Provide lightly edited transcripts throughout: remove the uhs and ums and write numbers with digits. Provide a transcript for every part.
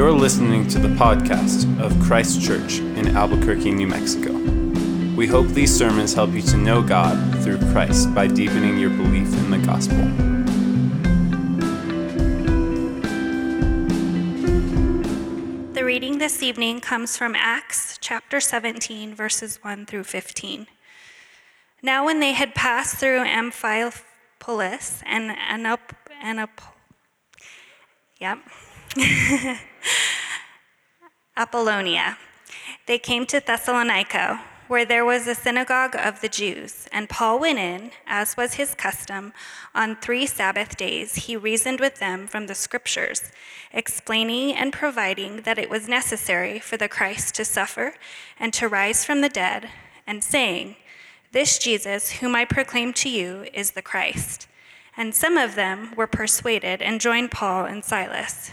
You're listening to the podcast of Christ Church in Albuquerque, New Mexico. We hope these sermons help you to know God through Christ by deepening your belief in the gospel. The reading this evening comes from Acts chapter 17, verses 1 through 15. Now when they had passed through Amphipolis and Apollonia, they came to Thessalonica, where there was a synagogue of the Jews. And Paul went in, as was his custom, on 3 Sabbath days. He reasoned with them from the Scriptures, explaining and providing that it was necessary for the Christ to suffer and to rise from the dead, and saying, "This Jesus, whom I proclaim to you, is the Christ." And some of them were persuaded and joined Paul and Silas,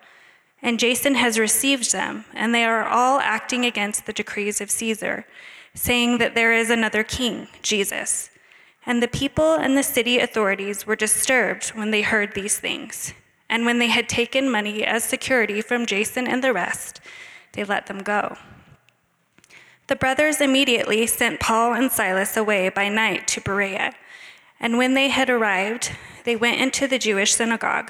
and Jason has received them, and they are all acting against the decrees of Caesar, saying that there is another king, Jesus." And the people and the city authorities were disturbed when they heard these things. And when they had taken money as security from Jason and the rest, they let them go. The brothers immediately sent Paul and Silas away by night to Berea. And when they had arrived, they went into the Jewish synagogue.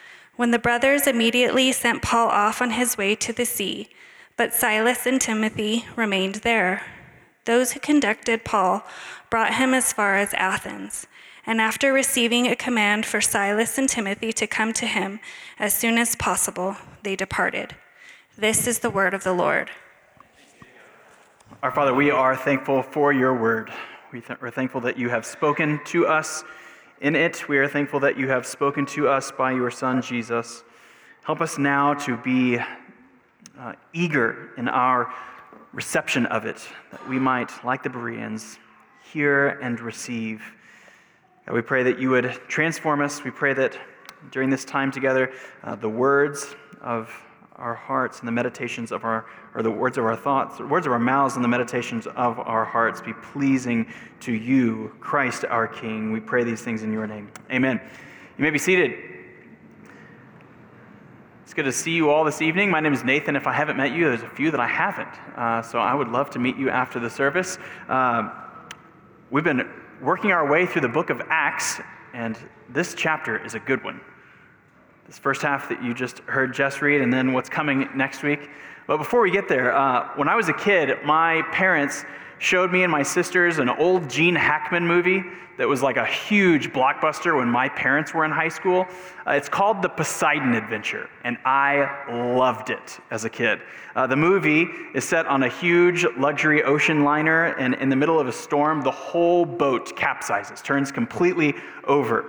When the brothers immediately sent Paul off on his way to the sea, but Silas and Timothy remained there. Those who conducted Paul brought him as far as Athens, and after receiving a command for Silas and Timothy to come to him as soon as possible, they departed. This is the word of the Lord. Our Father, we are thankful for your word. We're thankful that you have spoken to us in it. We are thankful that you have spoken to us by your Son, Jesus. Help us now to be eager in our reception of it, that we might, like the Bereans, hear and receive. God, we pray that you would transform us. We pray that during this time together, the words of our hearts and the meditations of the words of our thoughts, the words of our mouths and the meditations of our hearts be pleasing to you, Christ our King. We pray these things in your name. Amen. You may be seated. It's good to see you all this evening. My name is Nathan. If I haven't met you, there's a few that I haven't. So I would love to meet you after the service. We've been working our way through the book of Acts, and this chapter is a good one. This first half that you just heard Jess read, and then what's coming next week. But before we get there, when I was a kid, my parents showed me and my sisters an old Gene Hackman movie that was like a huge blockbuster when my parents were in high school. It's called The Poseidon Adventure, and I loved it as a kid. The movie is set on a huge luxury ocean liner, and in the middle of a storm, the whole boat capsizes, turns completely over.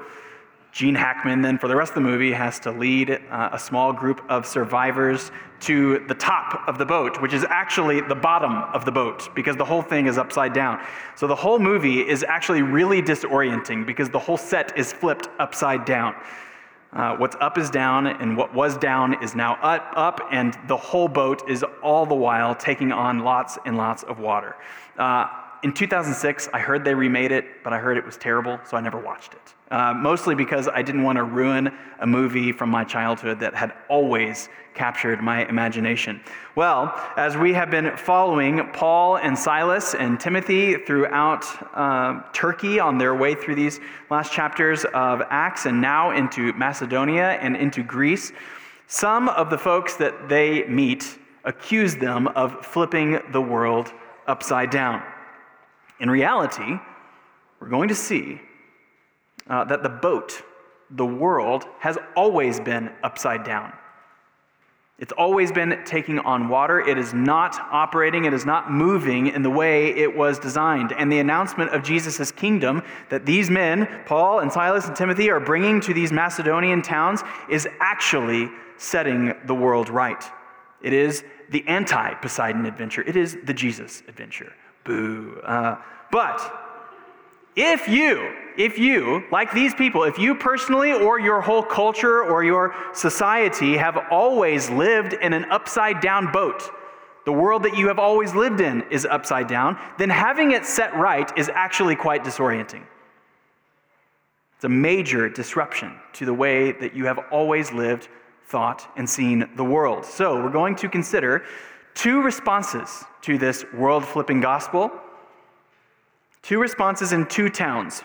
Gene Hackman then, for the rest of the movie, has to lead a small group of survivors to the top of the boat, which is actually the bottom of the boat, because the whole thing is upside down. So the whole movie is actually really disorienting, because the whole set is flipped upside down. What's up is down, and what was down is now up, and the whole boat is all the while taking on lots and lots of water. In 2006, I heard they remade it, but I heard it was terrible, so I never watched it. Mostly because I didn't want to ruin a movie from my childhood that had always captured my imagination. Well, as we have been following Paul and Silas and Timothy throughout Turkey on their way through these last chapters of Acts and now into Macedonia and into Greece, some of the folks that they meet accuse them of flipping the world upside down. In reality, we're going to see that the boat, the world, has always been upside down. It's always been taking on water. It is not operating. It is not moving in the way it was designed. And the announcement of Jesus' kingdom that these men, Paul and Silas and Timothy, are bringing to these Macedonian towns is actually setting the world right. It is the anti-Poseidon adventure. It is the Jesus adventure. Boo. But if you, like these people, if you personally or your whole culture or your society have always lived in an upside-down boat, the world that you have always lived in is upside down, then having it set right is actually quite disorienting. It's a major disruption to the way that you have always lived, thought, and seen the world. So we're going to consider two responses to this world-flipping gospel. Two responses in two towns.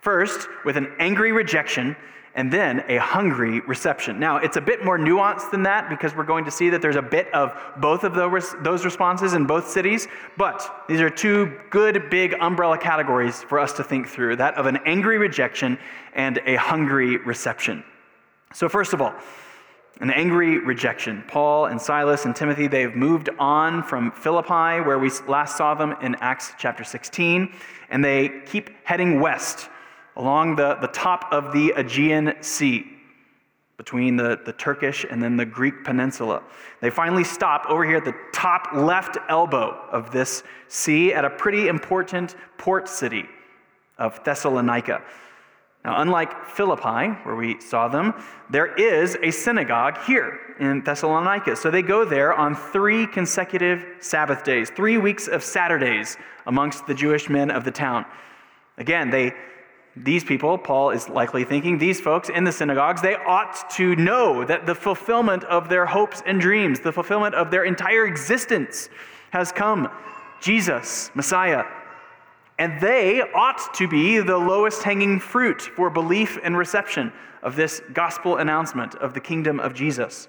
First, with an angry rejection, and then a hungry reception. Now, it's a bit more nuanced than that because we're going to see that there's a bit of both of those responses in both cities, but these are two good big umbrella categories for us to think through, that of an angry rejection and a hungry reception. So first of all, an angry rejection. Paul and Silas and Timothy, they have moved on from Philippi, where we last saw them in Acts chapter 16, and they keep heading west along the top of the Aegean Sea, between the Turkish and then the Greek peninsula. They finally stop over here at the top left elbow of this sea at a pretty important port city of Thessalonica. Now, unlike Philippi, where we saw them, there is a synagogue here in Thessalonica. So they go there on 3 consecutive Sabbath days, 3 weeks of Saturdays amongst the Jewish men of the town. Again, these people, Paul is likely thinking, these folks in the synagogues, they ought to know that the fulfillment of their hopes and dreams, the fulfillment of their entire existence has come, Jesus, Messiah. And they ought to be the lowest hanging fruit for belief and reception of this gospel announcement of the kingdom of Jesus.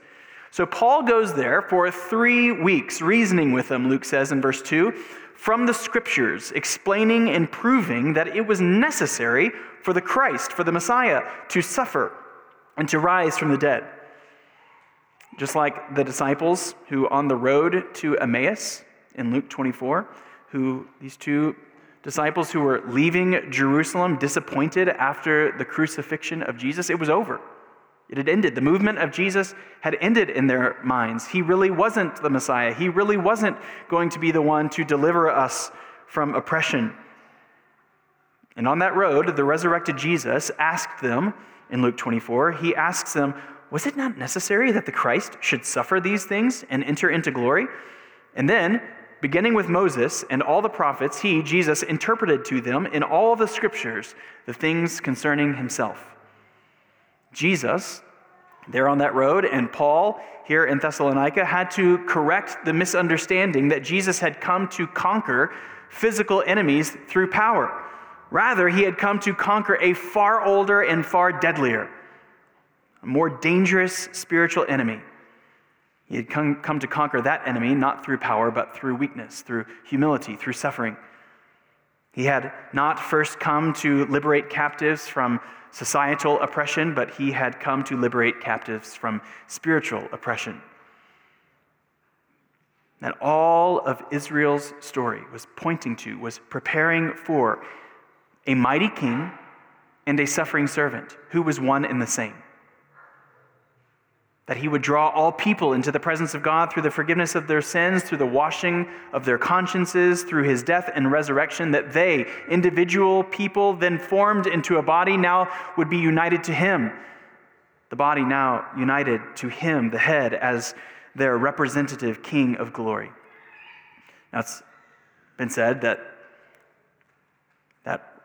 So Paul goes there for 3 weeks, reasoning with them, Luke says in verse 2, from the scriptures, explaining and proving that it was necessary for the Christ, for the Messiah, to suffer and to rise from the dead. Just like the disciples who on the road to Emmaus in Luke 24, who these two disciples who were leaving Jerusalem disappointed after the crucifixion of Jesus, it was over. It had ended. The movement of Jesus had ended in their minds. He really wasn't the Messiah. He really wasn't going to be the one to deliver us from oppression. And on that road, the resurrected Jesus asked them, in Luke 24, he asks them, was it not necessary that the Christ should suffer these things and enter into glory? And then, beginning with Moses and all the prophets, he, Jesus, interpreted to them in all the scriptures the things concerning himself. Jesus, there on that road, and Paul, here in Thessalonica, had to correct the misunderstanding that Jesus had come to conquer physical enemies through power. Rather, he had come to conquer a far older and far deadlier, a more dangerous spiritual enemy. He had come to conquer that enemy, not through power, but through weakness, through humility, through suffering. He had not first come to liberate captives from societal oppression, but he had come to liberate captives from spiritual oppression. And all of Israel's story was pointing to, was preparing for a mighty king and a suffering servant who was one and the same. That he would draw all people into the presence of God through the forgiveness of their sins, through the washing of their consciences, through his death and resurrection, that they, individual people, then formed into a body, now would be united to him. The body now united to him, the head, as their representative king of glory. Now it's been said that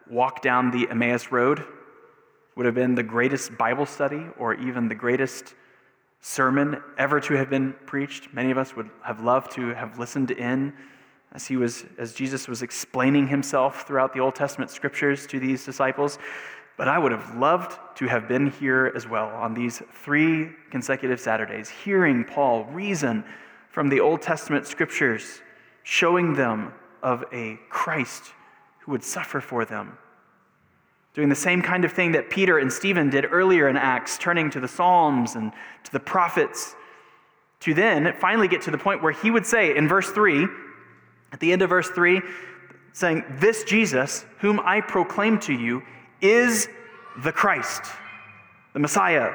walk down the Emmaus Road would have been the greatest Bible study or even the greatest sermon ever to have been preached. Many of us would have loved to have listened in as Jesus was explaining himself throughout the Old Testament scriptures to these disciples. But I would have loved to have been here as well on these 3 consecutive Saturdays, hearing Paul reason from the Old Testament scriptures, showing them of a Christ who would suffer for them. Doing the same kind of thing that Peter and Stephen did earlier in Acts, turning to the Psalms and to the prophets, to then finally get to the point where he would say in verse 3, at the end of verse 3, saying, "This Jesus, whom I proclaim to you, is the Christ," the Messiah,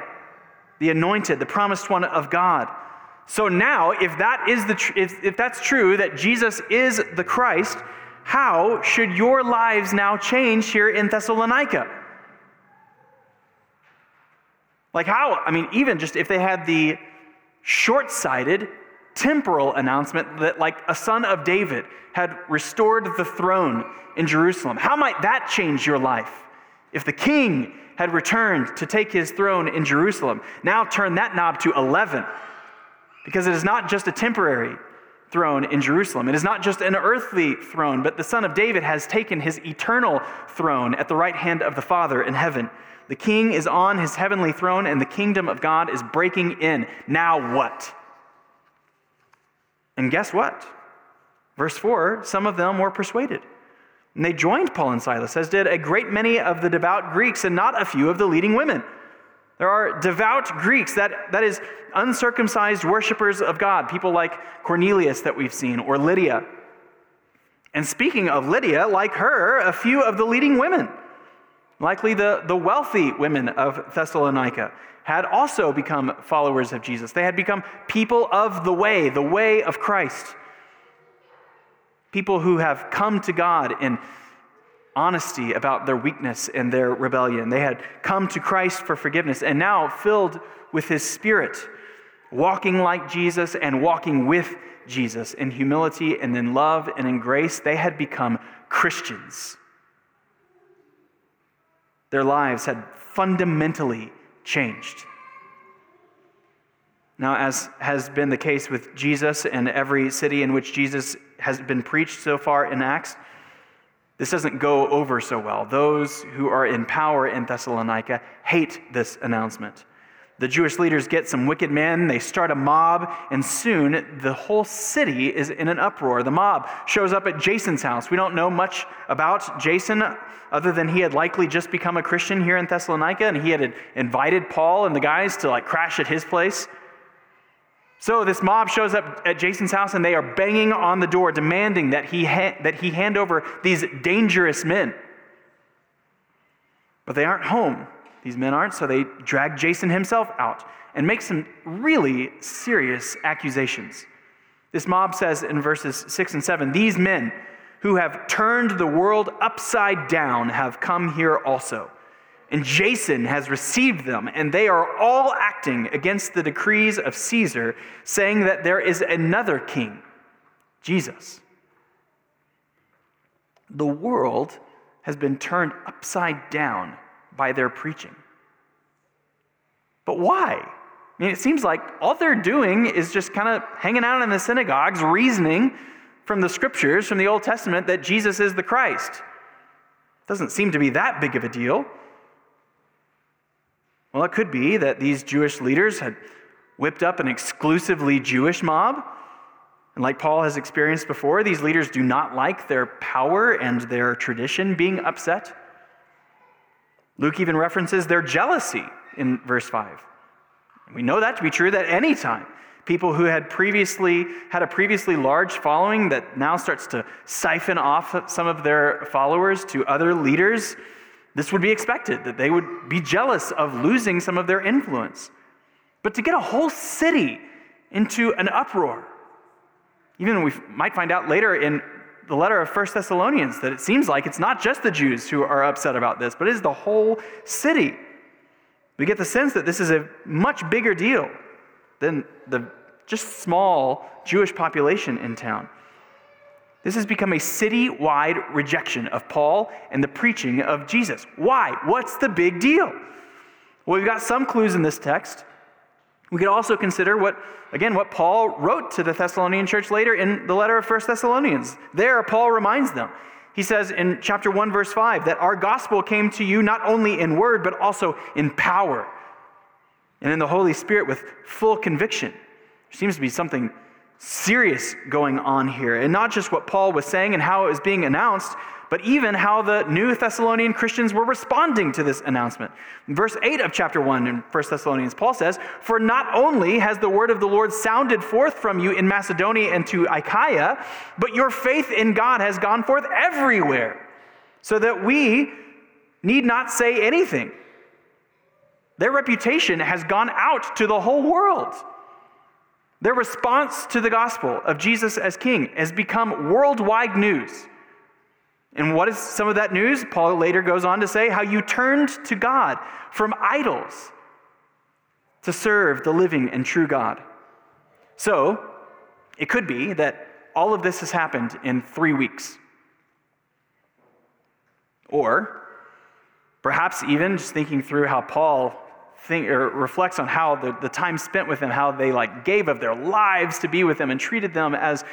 the anointed, the promised one of God. So now, if that's true, that Jesus is the Christ, how should your lives now change here in Thessalonica? Like how? I mean, even just if they had the short-sighted temporal announcement that like a son of David had restored the throne in Jerusalem, how might that change your life? If the king had returned to take his throne in Jerusalem, now turn that knob to 11. Because it is not just a temporary throne in Jerusalem. It is not just an earthly throne, but the Son of David has taken his eternal throne at the right hand of the Father in heaven. The king is on his heavenly throne, and the kingdom of God is breaking in. Now what? And guess what? Verse 4, some of them were persuaded. And they joined Paul and Silas, as did a great many of the devout Greeks and not a few of the leading women. There are devout Greeks, that is uncircumcised worshipers of God, people like Cornelius that we've seen, or Lydia. And speaking of Lydia, like her, a few of the leading women, likely the wealthy women of Thessalonica, had also become followers of Jesus. They had become people of the way of Christ. People who have come to God in honesty about their weakness and their rebellion. They had come to Christ for forgiveness, and now filled with his Spirit, walking like Jesus and walking with Jesus in humility and in love and in grace, they had become Christians. Their lives had fundamentally changed. Now, as has been the case with Jesus and every city in which Jesus has been preached so far in Acts, this doesn't go over so well. Those who are in power in Thessalonica hate this announcement. The Jewish leaders get some wicked men, they start a mob, and soon the whole city is in an uproar. The mob shows up at Jason's house. We don't know much about Jason other than he had likely just become a Christian here in Thessalonica, and he had invited Paul and the guys to like crash at his place. So this mob shows up at Jason's house, and they are banging on the door, demanding that he hand over these dangerous men. But they aren't home. These men aren't, so they drag Jason himself out and make some really serious accusations. This mob says in verses 6 and 7, "These men who have turned the world upside down have come here also. And Jason has received them, and they are all acting against the decrees of Caesar, saying that there is another king, Jesus." The world has been turned upside down by their preaching. But why? I mean, it seems like all they're doing is just kind of hanging out in the synagogues, reasoning from the scriptures, from the Old Testament, that Jesus is the Christ. It doesn't seem to be that big of a deal. Well, it could be that these Jewish leaders had whipped up an exclusively Jewish mob. And like Paul has experienced before, these leaders do not like their power and their tradition being upset. Luke even references their jealousy in verse 5. We know that to be true, that any time people who had a previously large following that now starts to siphon off some of their followers to other leaders, this would be expected, that they would be jealous of losing some of their influence. But to get a whole city into an uproar, even we might find out later in the letter of 1 Thessalonians that it seems like it's not just the Jews who are upset about this, but it is the whole city. We get the sense that this is a much bigger deal than the just small Jewish population in town. This has become a city-wide rejection of Paul and the preaching of Jesus. Why? What's the big deal? Well, we've got some clues in this text. We could also consider what Paul wrote to the Thessalonian church later in the letter of 1 Thessalonians. There, Paul reminds them. He says in chapter 1, verse 5, that our gospel came to you not only in word, but also in power and in the Holy Spirit with full conviction. There seems to be something serious going on here. And not just what Paul was saying and how it was being announced, but even how the new Thessalonian Christians were responding to this announcement. In verse 8 of chapter 1 in 1 Thessalonians, Paul says, "For not only has the word of the Lord sounded forth from you in Macedonia and to Achaia, but your faith in God has gone forth everywhere, so that we need not say anything." Their reputation has gone out to the whole world. Their response to the gospel of Jesus as King has become worldwide news. And what is some of that news? Paul later goes on to say how you turned to God from idols to serve the living and true God. So, it could be that all of this has happened in 3 weeks. Or, perhaps even just thinking through how Paul reflects on how the time spent with them, how they gave of their lives to be with them and treated them as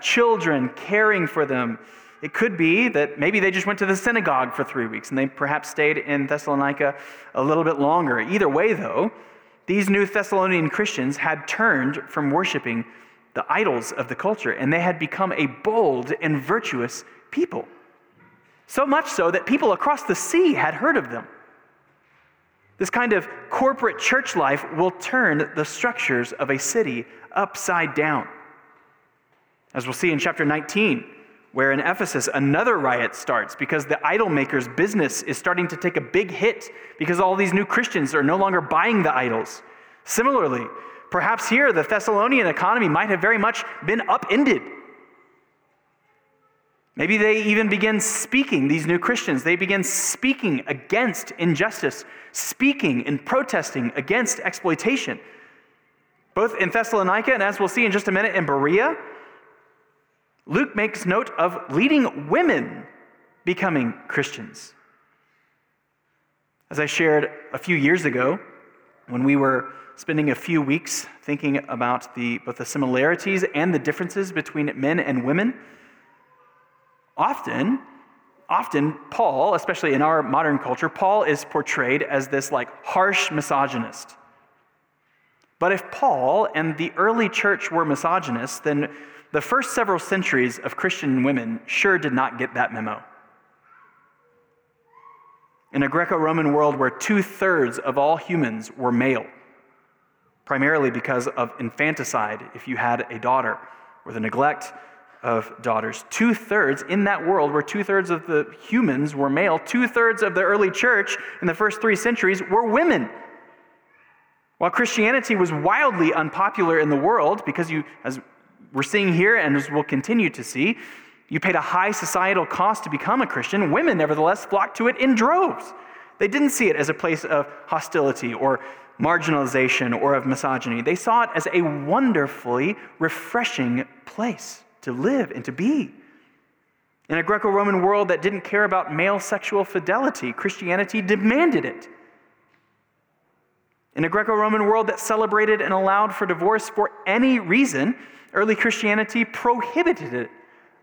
children, caring for them. It could be that maybe they just went to the synagogue for 3 weeks and they perhaps stayed in Thessalonica a little bit longer. Either way, though, these new Thessalonian Christians had turned from worshiping the idols of the culture, and they had become a bold and virtuous people. So much so that people across the sea had heard of them. This kind of corporate church life will turn the structures of a city upside down. As we'll see in chapter 19, where in Ephesus, another riot starts because the idol maker's business is starting to take a big hit because all these new Christians are no longer buying the idols. Similarly, perhaps here, the Thessalonian economy might have very much been upended. Maybe they even begin speaking, these new Christians, they begin speaking against injustice, speaking and protesting against exploitation. Both in Thessalonica and, as we'll see in just a minute, in Berea, Luke makes note of leading women becoming Christians. As I shared a few years ago, when we were spending a few weeks thinking about both the similarities and the differences between men and women, Often, Paul, especially in our modern culture, Paul is portrayed as this harsh misogynist. But if Paul and the early church were misogynists, then the first several centuries of Christian women sure did not get that memo. In a Greco-Roman world where 2/3 of all humans were male, primarily because of infanticide, if you had a daughter, or the neglect of daughters. 2/3 in that world where 2/3 of the humans were male, 2/3 of the early church in the first 3 centuries were women. While Christianity was wildly unpopular in the world because as we're seeing here and as we'll continue to see, you paid a high societal cost to become a Christian, women nevertheless flocked to it in droves. They didn't see it as a place of hostility or marginalization or of misogyny. They saw it as a wonderfully refreshing place to live and to be. In a Greco-Roman world that didn't care about male sexual fidelity, Christianity demanded it. In a Greco-Roman world that celebrated and allowed for divorce for any reason, early Christianity prohibited it,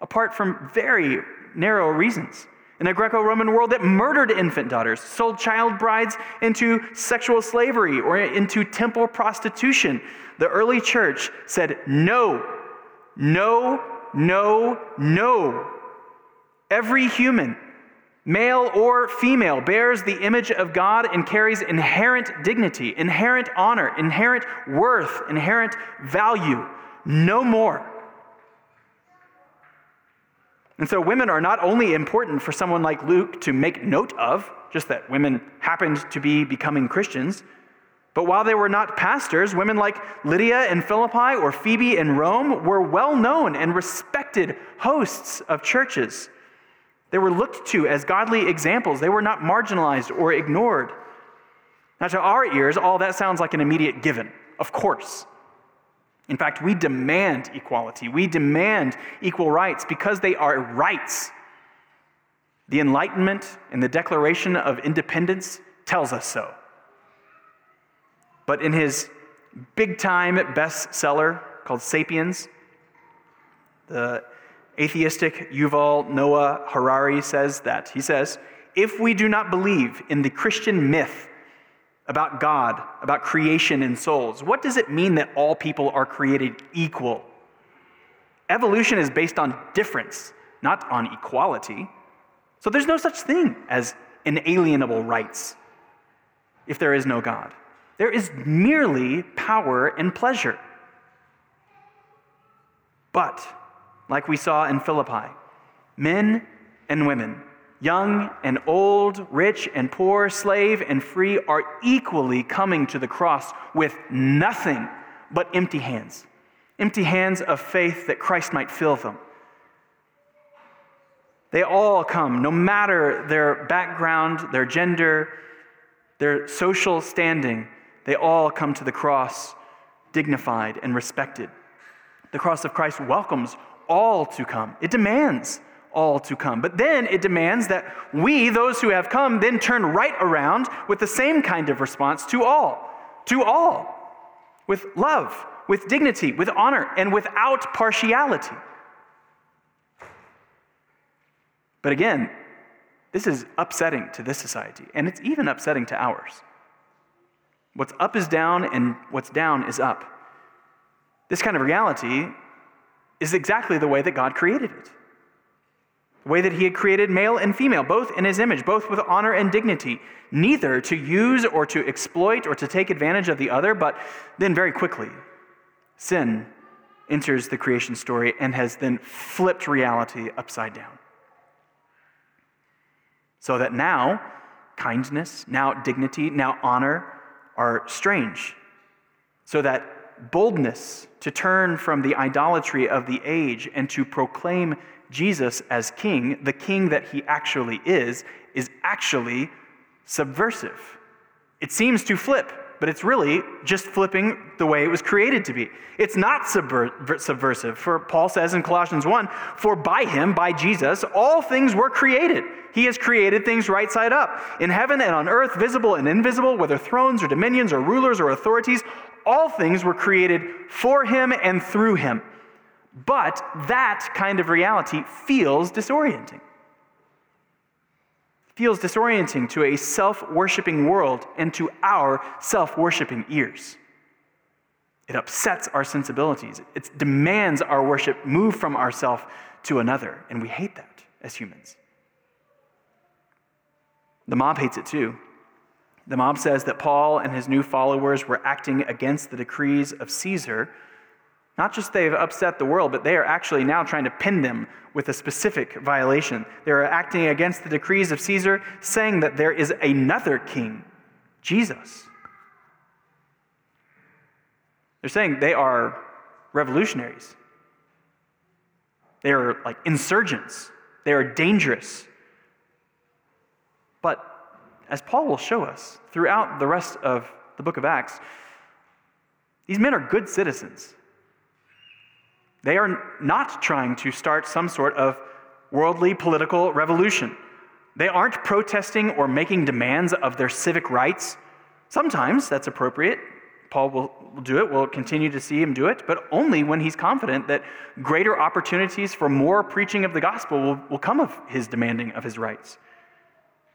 apart from very narrow reasons. In a Greco-Roman world that murdered infant daughters, sold child brides into sexual slavery or into temple prostitution, the early church said no. Every human, male or female, bears the image of God and carries inherent dignity, inherent honor, inherent worth, inherent value. No more. And so women are not only important for someone like Luke to make note of, just that women happened to be becoming Christians, but while they were not pastors, women like Lydia in Philippi or Phoebe in Rome were well-known and respected hosts of churches. They were looked to as godly examples. They were not marginalized or ignored. Now, to our ears, all that sounds like an immediate given, of course. In fact, we demand equality. We demand equal rights because they are rights. The Enlightenment and the Declaration of Independence tells us so. But in his big-time bestseller called Sapiens, the atheistic Yuval Noah Harari says that. He says, if we do not believe in the Christian myth about God, about creation and souls, what does it mean that all people are created equal Evolution is based on difference, not on equality. So there's no such thing as inalienable rights if there is no God. There is merely power and pleasure. But, like we saw in Philippi, men and women, young and old, rich and poor, slave and free, are equally coming to the cross with nothing but empty hands of faith that Christ might fill them. They all come, no matter their background, their gender, their social standing, they all come to the cross dignified and respected. The cross of Christ welcomes all to come. It demands all to come. But then it demands that we, those who have come, then turn right around with the same kind of response to all, with love, with dignity, with honor, and without partiality. But again, this is upsetting to this society, and it's even upsetting to ours. What's up is down, and what's down is up. This kind of reality is exactly the way that God created it. The way that he had created male and female, both in his image, both with honor and dignity, neither to use or to exploit or to take advantage of the other, but then very quickly, sin enters the creation story and has then flipped reality upside down. So that now kindness, now dignity, now honor are strange. So that boldness to turn from the idolatry of the age and to proclaim Jesus as king, the king that he actually is actually subversive. It seems to flip, but it's really just flipping the way it was created to be. It's not subversive, for Paul says in Colossians 1, for by him, by Jesus, all things were created. He has created things right side up. In heaven and on earth, visible and invisible, whether thrones or dominions or rulers or authorities, all things were created for him and through him. But that kind of reality feels disorienting. It feels disorienting to a self-worshipping world and to our self-worshipping ears. It upsets our sensibilities. It demands our worship move from ourselves to another, and we hate that as humans. The mob hates it too. The mob says that Paul and his new followers were acting against the decrees of Caesar. Not just they've upset the world, but they are actually now trying to pin them with a specific violation. They are acting against the decrees of Caesar, saying that there is another king, Jesus. They're saying they are revolutionaries. They are like insurgents. They are dangerous. But as Paul will show us throughout the rest of the book of Acts, these men are good citizens. They are not trying to start some sort of worldly political revolution. They aren't protesting or making demands of their civic rights. Sometimes that's appropriate. Paul will do it. We'll continue to see him do it, but only when he's confident that greater opportunities for more preaching of the gospel will come of his demanding of his rights.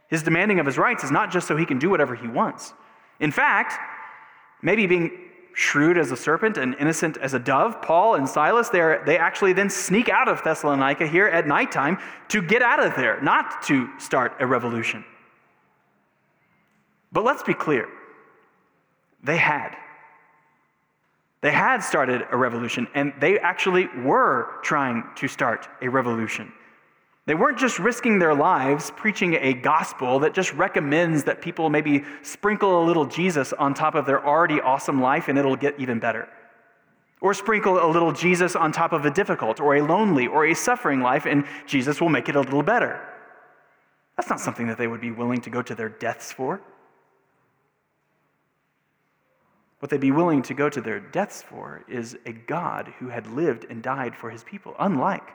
His demanding of his rights is not just so he can do whatever he wants. In fact, maybe being shrewd as a serpent and innocent as a dove, Paul and Silas, they actually then sneak out of Thessalonica here at nighttime to get out of there, not to start a revolution. But let's be clear. They had started a revolution, and they actually were trying to start a revolution. They weren't just risking their lives preaching a gospel that just recommends that people maybe sprinkle a little Jesus on top of their already awesome life and it'll get even better. Or sprinkle a little Jesus on top of a difficult or a lonely or a suffering life and Jesus will make it a little better. That's not something that they would be willing to go to their deaths for. What they'd be willing to go to their deaths for is a God who had lived and died for his people, unlike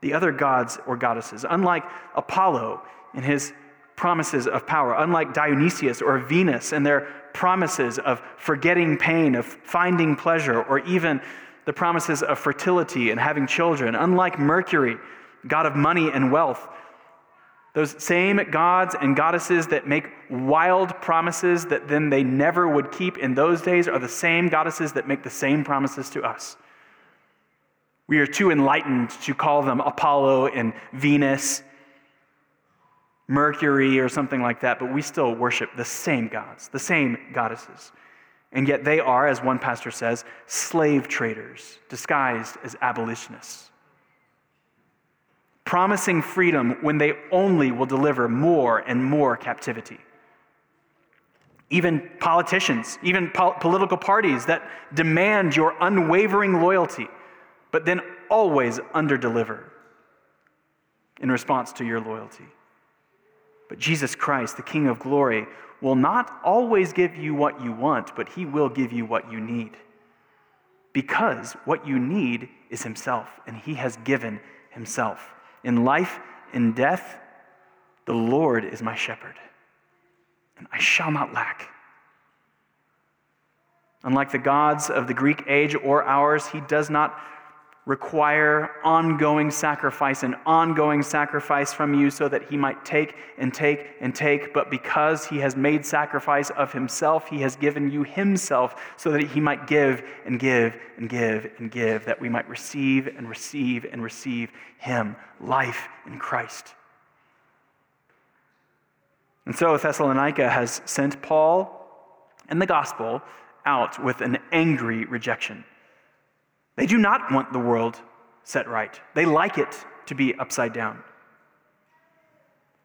the other gods or goddesses, unlike Apollo and his promises of power, unlike Dionysius or Venus and their promises of forgetting pain, of finding pleasure, or even the promises of fertility and having children, unlike Mercury, god of money and wealth, those same gods and goddesses that make wild promises that then they never would keep in those days are the same goddesses that make the same promises to us. We are too enlightened to call them Apollo and Venus, Mercury or something like that, but we still worship the same gods, the same goddesses. And yet they are, as one pastor says, slave traders disguised as abolitionists, promising freedom when they only will deliver more and more captivity. Even politicians, even political parties that demand your unwavering loyalty, but then always underdeliver in response to your loyalty. But Jesus Christ, the King of Glory, will not always give you what you want, but he will give you what you need. Because what you need is himself, and he has given himself. In life, in death, the Lord is my shepherd, and I shall not lack. Unlike the gods of the Greek age or ours, he does not require ongoing sacrifice from you so that he might take and take and take, but because he has made sacrifice of himself, he has given you himself so that he might give and give and give and give, that we might receive and receive and receive him, life in Christ. And so Thessalonica has sent Paul and the gospel out with an angry rejection. They do not want the world set right. They like it to be upside down.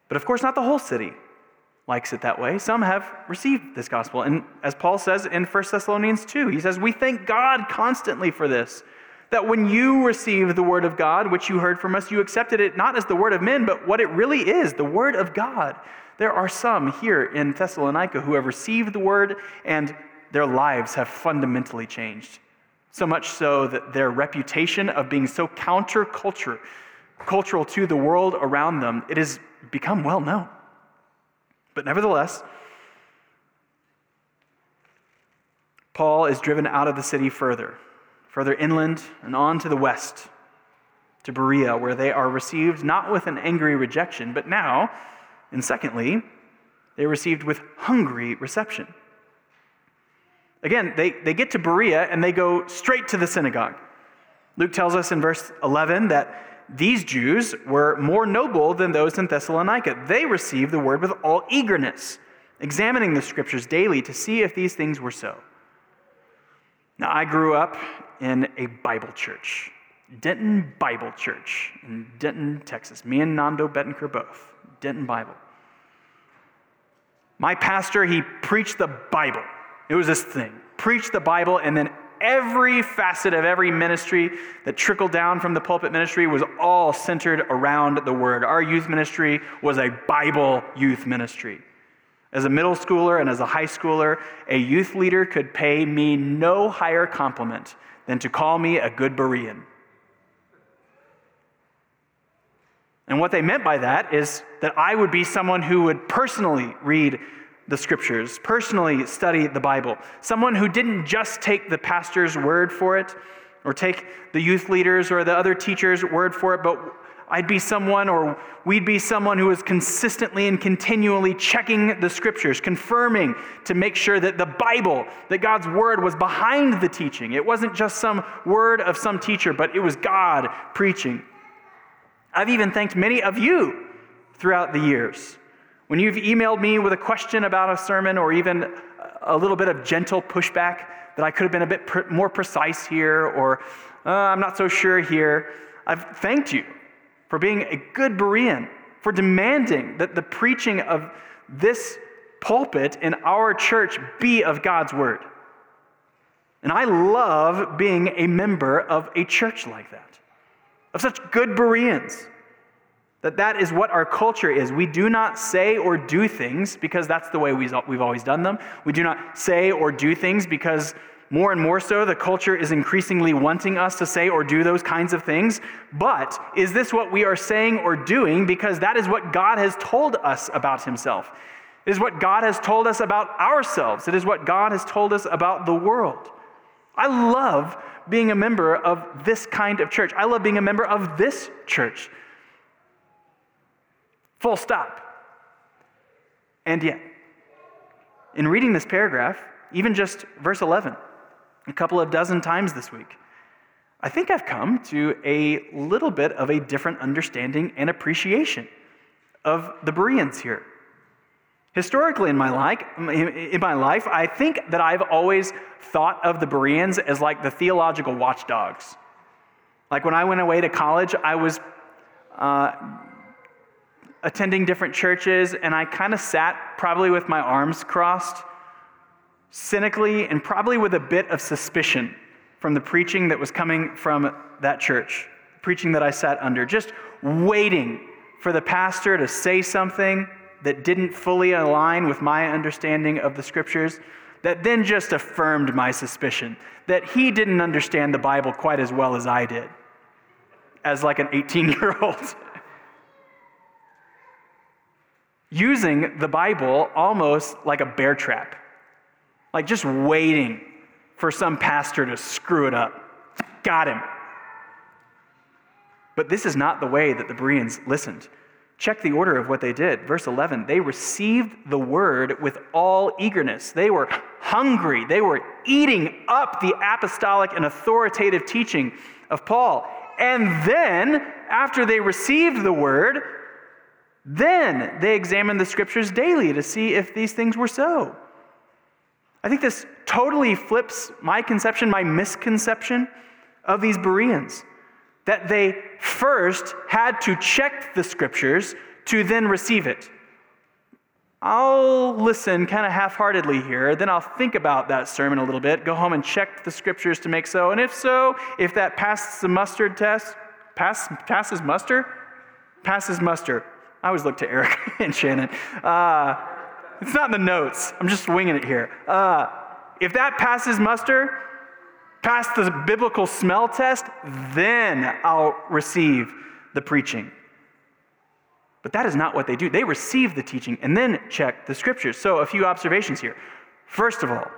But of course, not the whole city likes it that way. Some have received this gospel. And as Paul says in 1 Thessalonians 2, he says, "We thank God constantly for this, that when you received the word of God, which you heard from us, you accepted it not as the word of men, but what it really is, the word of God." There are some here in Thessalonica who have received the word and their lives have fundamentally changed. So much so that their reputation of being so countercultural to the world around them, it has become well known. But nevertheless, Paul is driven out of the city further inland and on to the west, to Berea, where they are received not with an angry rejection, but now, and secondly, they are received with hungry reception. Again, they get to Berea and they go straight to the synagogue. Luke tells us in verse 11 that these Jews were more noble than those in Thessalonica. They received the word with all eagerness, examining the scriptures daily to see if these things were so. Now, I grew up in a Bible church, Denton Bible Church in Denton, Texas. Me and Nando Bettenker both, Denton Bible. My pastor, he preached the Bible. It was this thing, preach the Bible, and then every facet of every ministry that trickled down from the pulpit ministry was all centered around the word. Our youth ministry was a Bible youth ministry. As a middle schooler and as a high schooler, a youth leader could pay me no higher compliment than to call me a good Berean. And what they meant by that is that I would be someone who would personally read the scriptures, personally study the Bible. Someone who didn't just take the pastor's word for it or take the youth leaders or the other teachers' word for it, but I'd be someone, or we'd be someone who is consistently and continually checking the scriptures, confirming to make sure that the Bible, that God's word was behind the teaching. It wasn't just some word of some teacher, but it was God preaching. I've even thanked many of you throughout the years when you've emailed me with a question about a sermon or even a little bit of gentle pushback that I could have been a bit more precise here or I'm not so sure here, I've thanked you for being a good Berean, for demanding that the preaching of this pulpit in our church be of God's word. And I love being a member of a church like that, of such good Bereans. That is what our culture is. We do not say or do things because that's the way we've always done them. We do not say or do things because more and more so the culture is increasingly wanting us to say or do those kinds of things. But is this what we are saying or doing? Because that is what God has told us about himself. It is what God has told us about ourselves. It is what God has told us about the world. I love being a member of this kind of church. I love being a member of this church. Full stop. And yet, in reading this paragraph, even just verse 11, a couple of dozen times this week, I think I've come to a little bit of a different understanding and appreciation of the Bereans here. Historically, in my life, I think that I've always thought of the Bereans as like the theological watchdogs. Like when I went away to college, I was attending different churches, and I kind of sat probably with my arms crossed, cynically, and probably with a bit of suspicion from the preaching that was coming from that church, preaching that I sat under, just waiting for the pastor to say something that didn't fully align with my understanding of the scriptures, that then just affirmed my suspicion that he didn't understand the Bible quite as well as I did, as like an 18-year-old. Using the Bible almost like a bear trap, like just waiting for some pastor to screw it up. Got him. But this is not the way that the Bereans listened. Check the order of what they did. Verse 11, they received the word with all eagerness. They were hungry. They were eating up the apostolic and authoritative teaching of Paul. And then, after they received the word, then they examined the scriptures daily to see if these things were so. I think this totally flips my misconception of these Bereans, that they first had to check the scriptures to then receive it. I'll listen kind of half-heartedly here, then I'll think about that sermon a little bit, go home and check the scriptures to make so, and if so, if that passes the mustard test, passes muster. I always look to Eric and Shannon. It's not in the notes. I'm just winging it here. If that passes muster, pass the biblical smell test, then I'll receive the preaching. But that is not what they do. They receive the teaching and then check the scriptures. So a few observations here. First of all,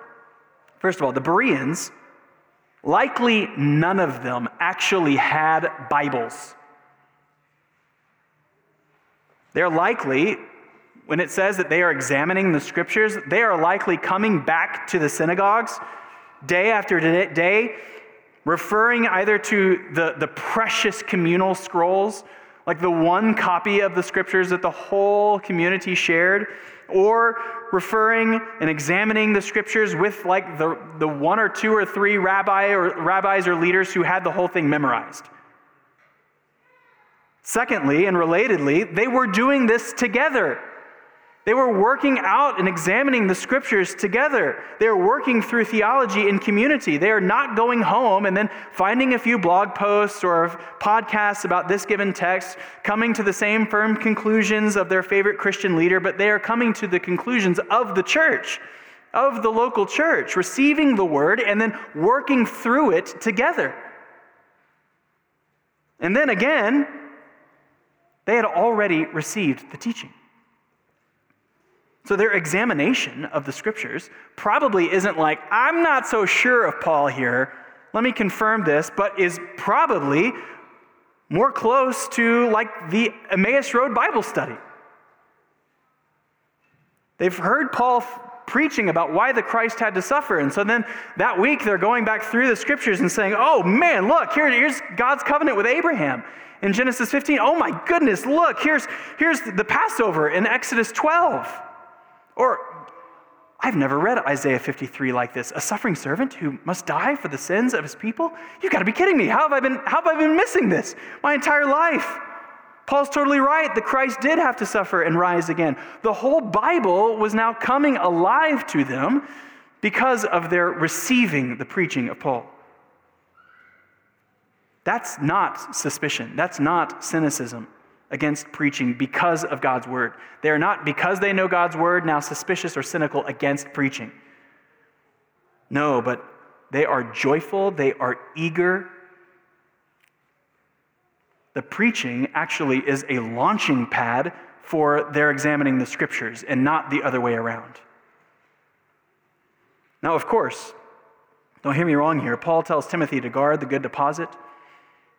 the Bereans, likely none of them actually had Bibles. They're likely, when it says that they are examining the scriptures, they are likely coming back to the synagogues day after day, referring either to the precious communal scrolls, like the one copy of the scriptures that the whole community shared, or referring and examining the scriptures with like the one or two or three rabbis or leaders who had the whole thing memorized. Secondly, and relatedly, they were doing this together. They were working out and examining the scriptures together. They are working through theology in community. They are not going home and then finding a few blog posts or podcasts about this given text, coming to the same firm conclusions of their favorite Christian leader, but they are coming to the conclusions of the church, of the local church, receiving the word and then working through it together. And then again, they had already received the teaching. So their examination of the scriptures probably isn't like, I'm not so sure of Paul here, let me confirm this, but is probably more close to like the Emmaus Road Bible study. They've heard Paul preaching about why the Christ had to suffer, and so then that week they're going back through the scriptures and saying, oh man, look, here's God's covenant with Abraham in Genesis 15. Oh my goodness, look, here's the Passover in Exodus 12. Or, I've never read Isaiah 53 like this. A suffering servant who must die for the sins of his people? You've got to be kidding me. How have I been missing this my entire life? Paul's totally right. The Christ did have to suffer and rise again. The whole Bible was now coming alive to them because of their receiving the preaching of Paul. That's not suspicion. That's not cynicism against preaching because of God's word. They are not, because they know God's word, now suspicious or cynical against preaching. No, but they are joyful, they are eager. The preaching actually is a launching pad for their examining the scriptures and not the other way around. Now, of course, don't hear me wrong here, Paul tells Timothy to guard the good deposit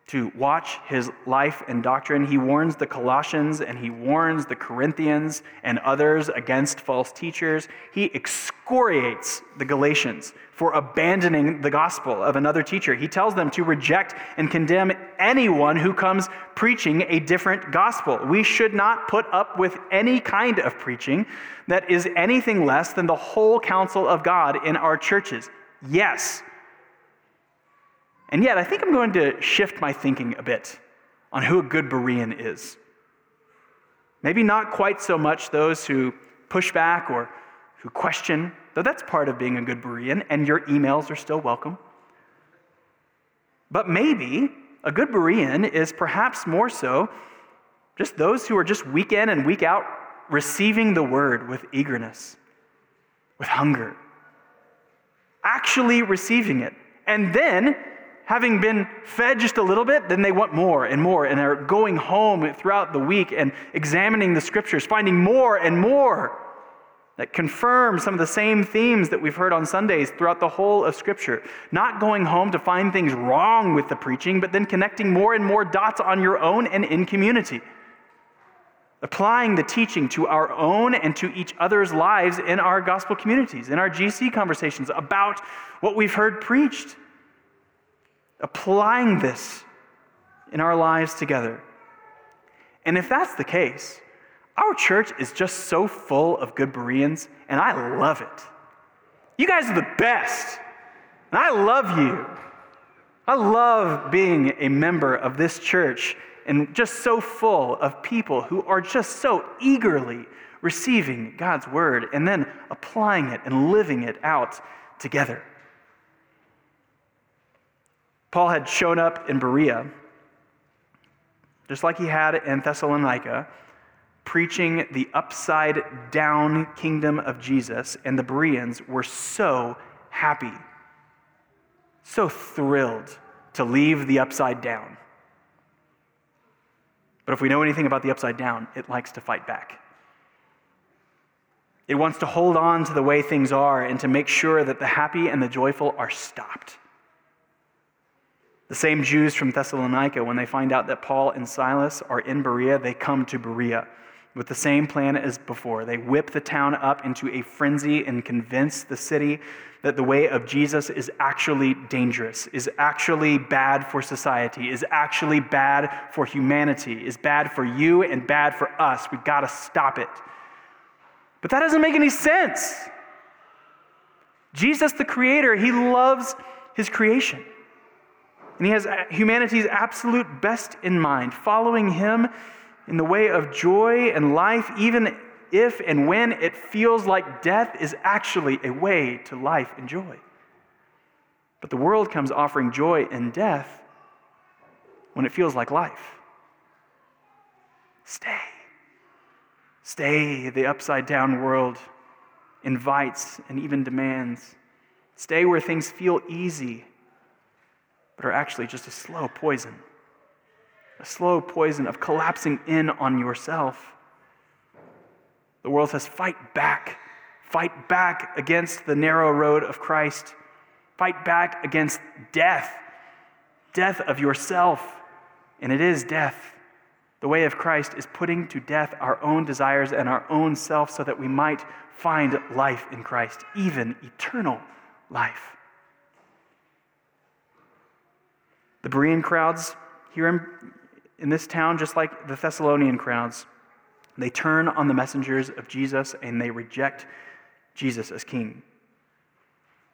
to watch his life and doctrine. He warns the Colossians and he warns the Corinthians and others against false teachers. He excoriates the Galatians for abandoning the gospel of another teacher. He tells them to reject and condemn anyone who comes preaching a different gospel. We should not put up with any kind of preaching that is anything less than the whole counsel of God in our churches. Yes. And yet, I think I'm going to shift my thinking a bit on who a good Berean is. Maybe not quite so much those who push back or who question, though that's part of being a good Berean, and your emails are still welcome. But maybe a good Berean is perhaps more so just those who are just week in and week out receiving the word with eagerness, with hunger, actually receiving it, and then having been fed just a little bit, then they want more and more, and are going home throughout the week and examining the scriptures, finding more and more that confirm some of the same themes that we've heard on Sundays throughout the whole of scripture. Not going home to find things wrong with the preaching, but then connecting more and more dots on your own and in community. Applying the teaching to our own and to each other's lives in our gospel communities, in our GC conversations about what we've heard preached. Applying this in our lives together. And if that's the case, our church is just so full of good Bereans, and I love it. You guys are the best, and I love you. I love being a member of this church and just so full of people who are just so eagerly receiving God's word and then applying it and living it out together. Paul had shown up in Berea, just like he had in Thessalonica, preaching the upside-down kingdom of Jesus, and the Bereans were so happy, so thrilled to leave the upside down. But if we know anything about the upside down, it likes to fight back. It wants to hold on to the way things are and to make sure that the happy and the joyful are stopped. The same Jews from Thessalonica, when they find out that Paul and Silas are in Berea, they come to Berea with the same plan as before. They whip the town up into a frenzy and convince the city that the way of Jesus is actually dangerous, is actually bad for society, is actually bad for humanity, is bad for you and bad for us. We've got to stop it. But that doesn't make any sense. Jesus, the Creator, he loves his creation. And he has humanity's absolute best in mind, following him in the way of joy and life, even if and when it feels like death is actually a way to life and joy. But the world comes offering joy and death when it feels like life. Stay. Stay, the upside-down world invites and even demands. Stay where things feel easy, but are actually just a slow poison of collapsing in on yourself. The world says, fight back against the narrow road of Christ, fight back against death, death of yourself, and it is death. The way of Christ is putting to death our own desires and our own self so that we might find life in Christ, even eternal life. The Berean crowds here in this town, just like the Thessalonian crowds, they turn on the messengers of Jesus and they reject Jesus as king.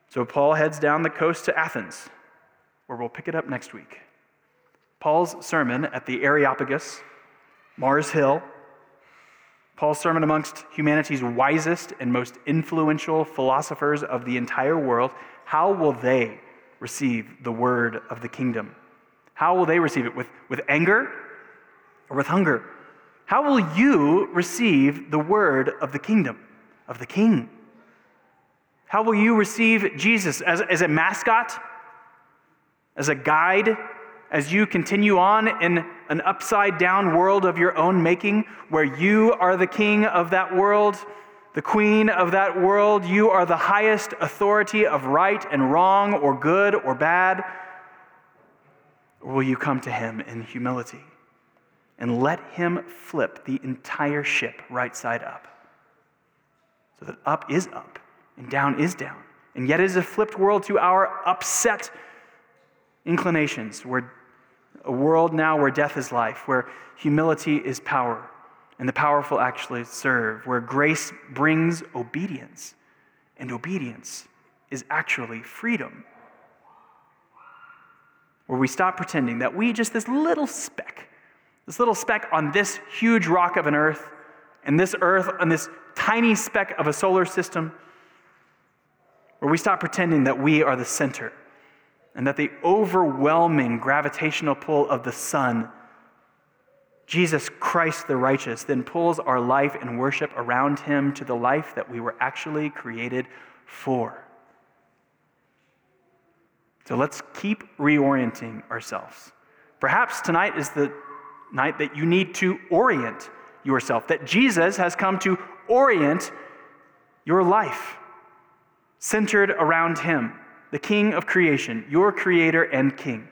So Paul heads down the coast to Athens, where we'll pick it up next week. Paul's sermon at the Areopagus, Mars Hill, Paul's sermon amongst humanity's wisest and most influential philosophers of the entire world, how will they receive the word of the kingdom? How will they receive it? With anger or with hunger? How will you receive the word of the kingdom, of the king? How will you receive Jesus as a mascot, as a guide, as you continue on in an upside-down world of your own making, where you are the king of that world, the queen of that world? You are the highest authority of right and wrong or good or bad. Or will you come to him in humility and let him flip the entire ship right side up? So that up is up and down is down. And yet it is a flipped world to our upset inclinations, where a world now where death is life, where humility is power, and the powerful actually serve, where grace brings obedience, and obedience is actually freedom. Where we stop pretending that we just this little speck on this huge rock of an earth, and this earth on this tiny speck of a solar system, where we stop pretending that we are the center, and that the overwhelming gravitational pull of the sun, Jesus Christ the righteous, then pulls our life and worship around him to the life that we were actually created for. So let's keep reorienting ourselves. Perhaps tonight is the night that you need to orient yourself, that Jesus has come to orient your life, centered around him, the King of creation, your creator and king,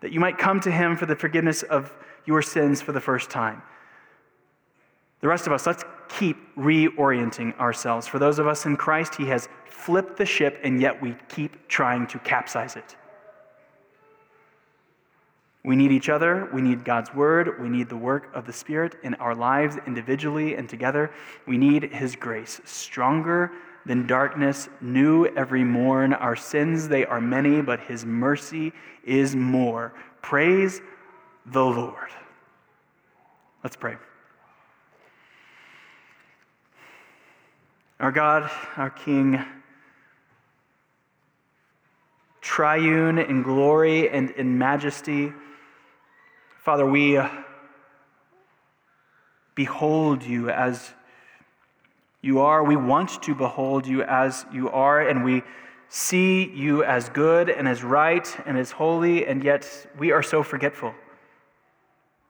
that you might come to him for the forgiveness of your sins for the first time. The rest of us, let's keep reorienting ourselves. For those of us in Christ, he has flipped the ship, and yet we keep trying to capsize it. We need each other. We need God's word. We need the work of the Spirit in our lives individually and together. We need his grace, stronger than darkness, new every morn. Our sins, they are many, but his mercy is more. Praise the Lord. Let's pray. Our God, our King, triune in glory and in majesty, Father, we behold you as you are. We want to behold you as you are, and we see you as good and as right and as holy, and yet we are so forgetful.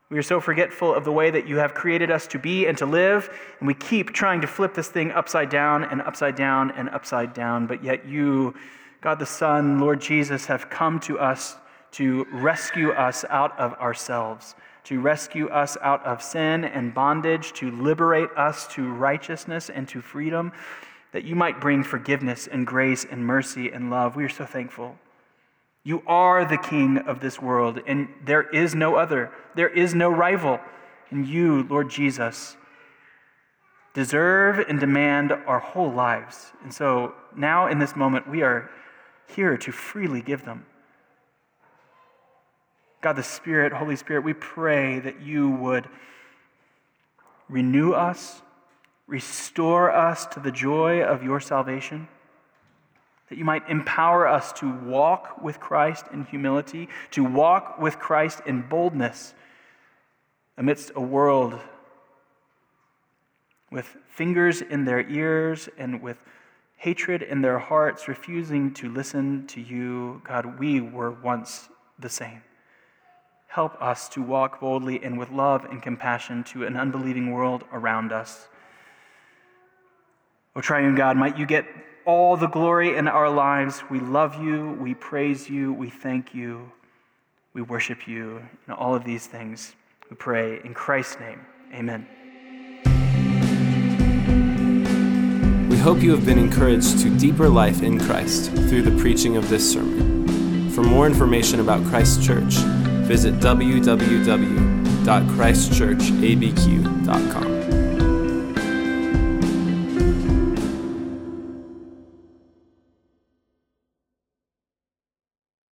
We are so forgetful of the way that you have created us to be and to live, and we keep trying to flip this thing upside down and upside down and upside down, but yet you, God the Son, Lord Jesus, have come to us to rescue us out of ourselves, to rescue us out of sin and bondage, to liberate us to righteousness and to freedom, that you might bring forgiveness and grace and mercy and love. We are so thankful. You are the King of this world, and there is no other. There is no rival. And you, Lord Jesus, deserve and demand our whole lives. And so now in this moment, we are here to freely give them. God, the Spirit, Holy Spirit, we pray that you would renew us, restore us to the joy of your salvation, that you might empower us to walk with Christ in humility, to walk with Christ in boldness amidst a world with fingers in their ears and with hatred in their hearts, refusing to listen to you. God, we were once the same. Help us to walk boldly and with love and compassion to an unbelieving world around us. O triune God, might you get all the glory in our lives. We love you, we praise you, we thank you, we worship you. And all of these things we pray in Christ's name. Amen. We hope you have been encouraged to deeper life in Christ through the preaching of this sermon. For more information about Christ Church, visit www.christchurchabq.com.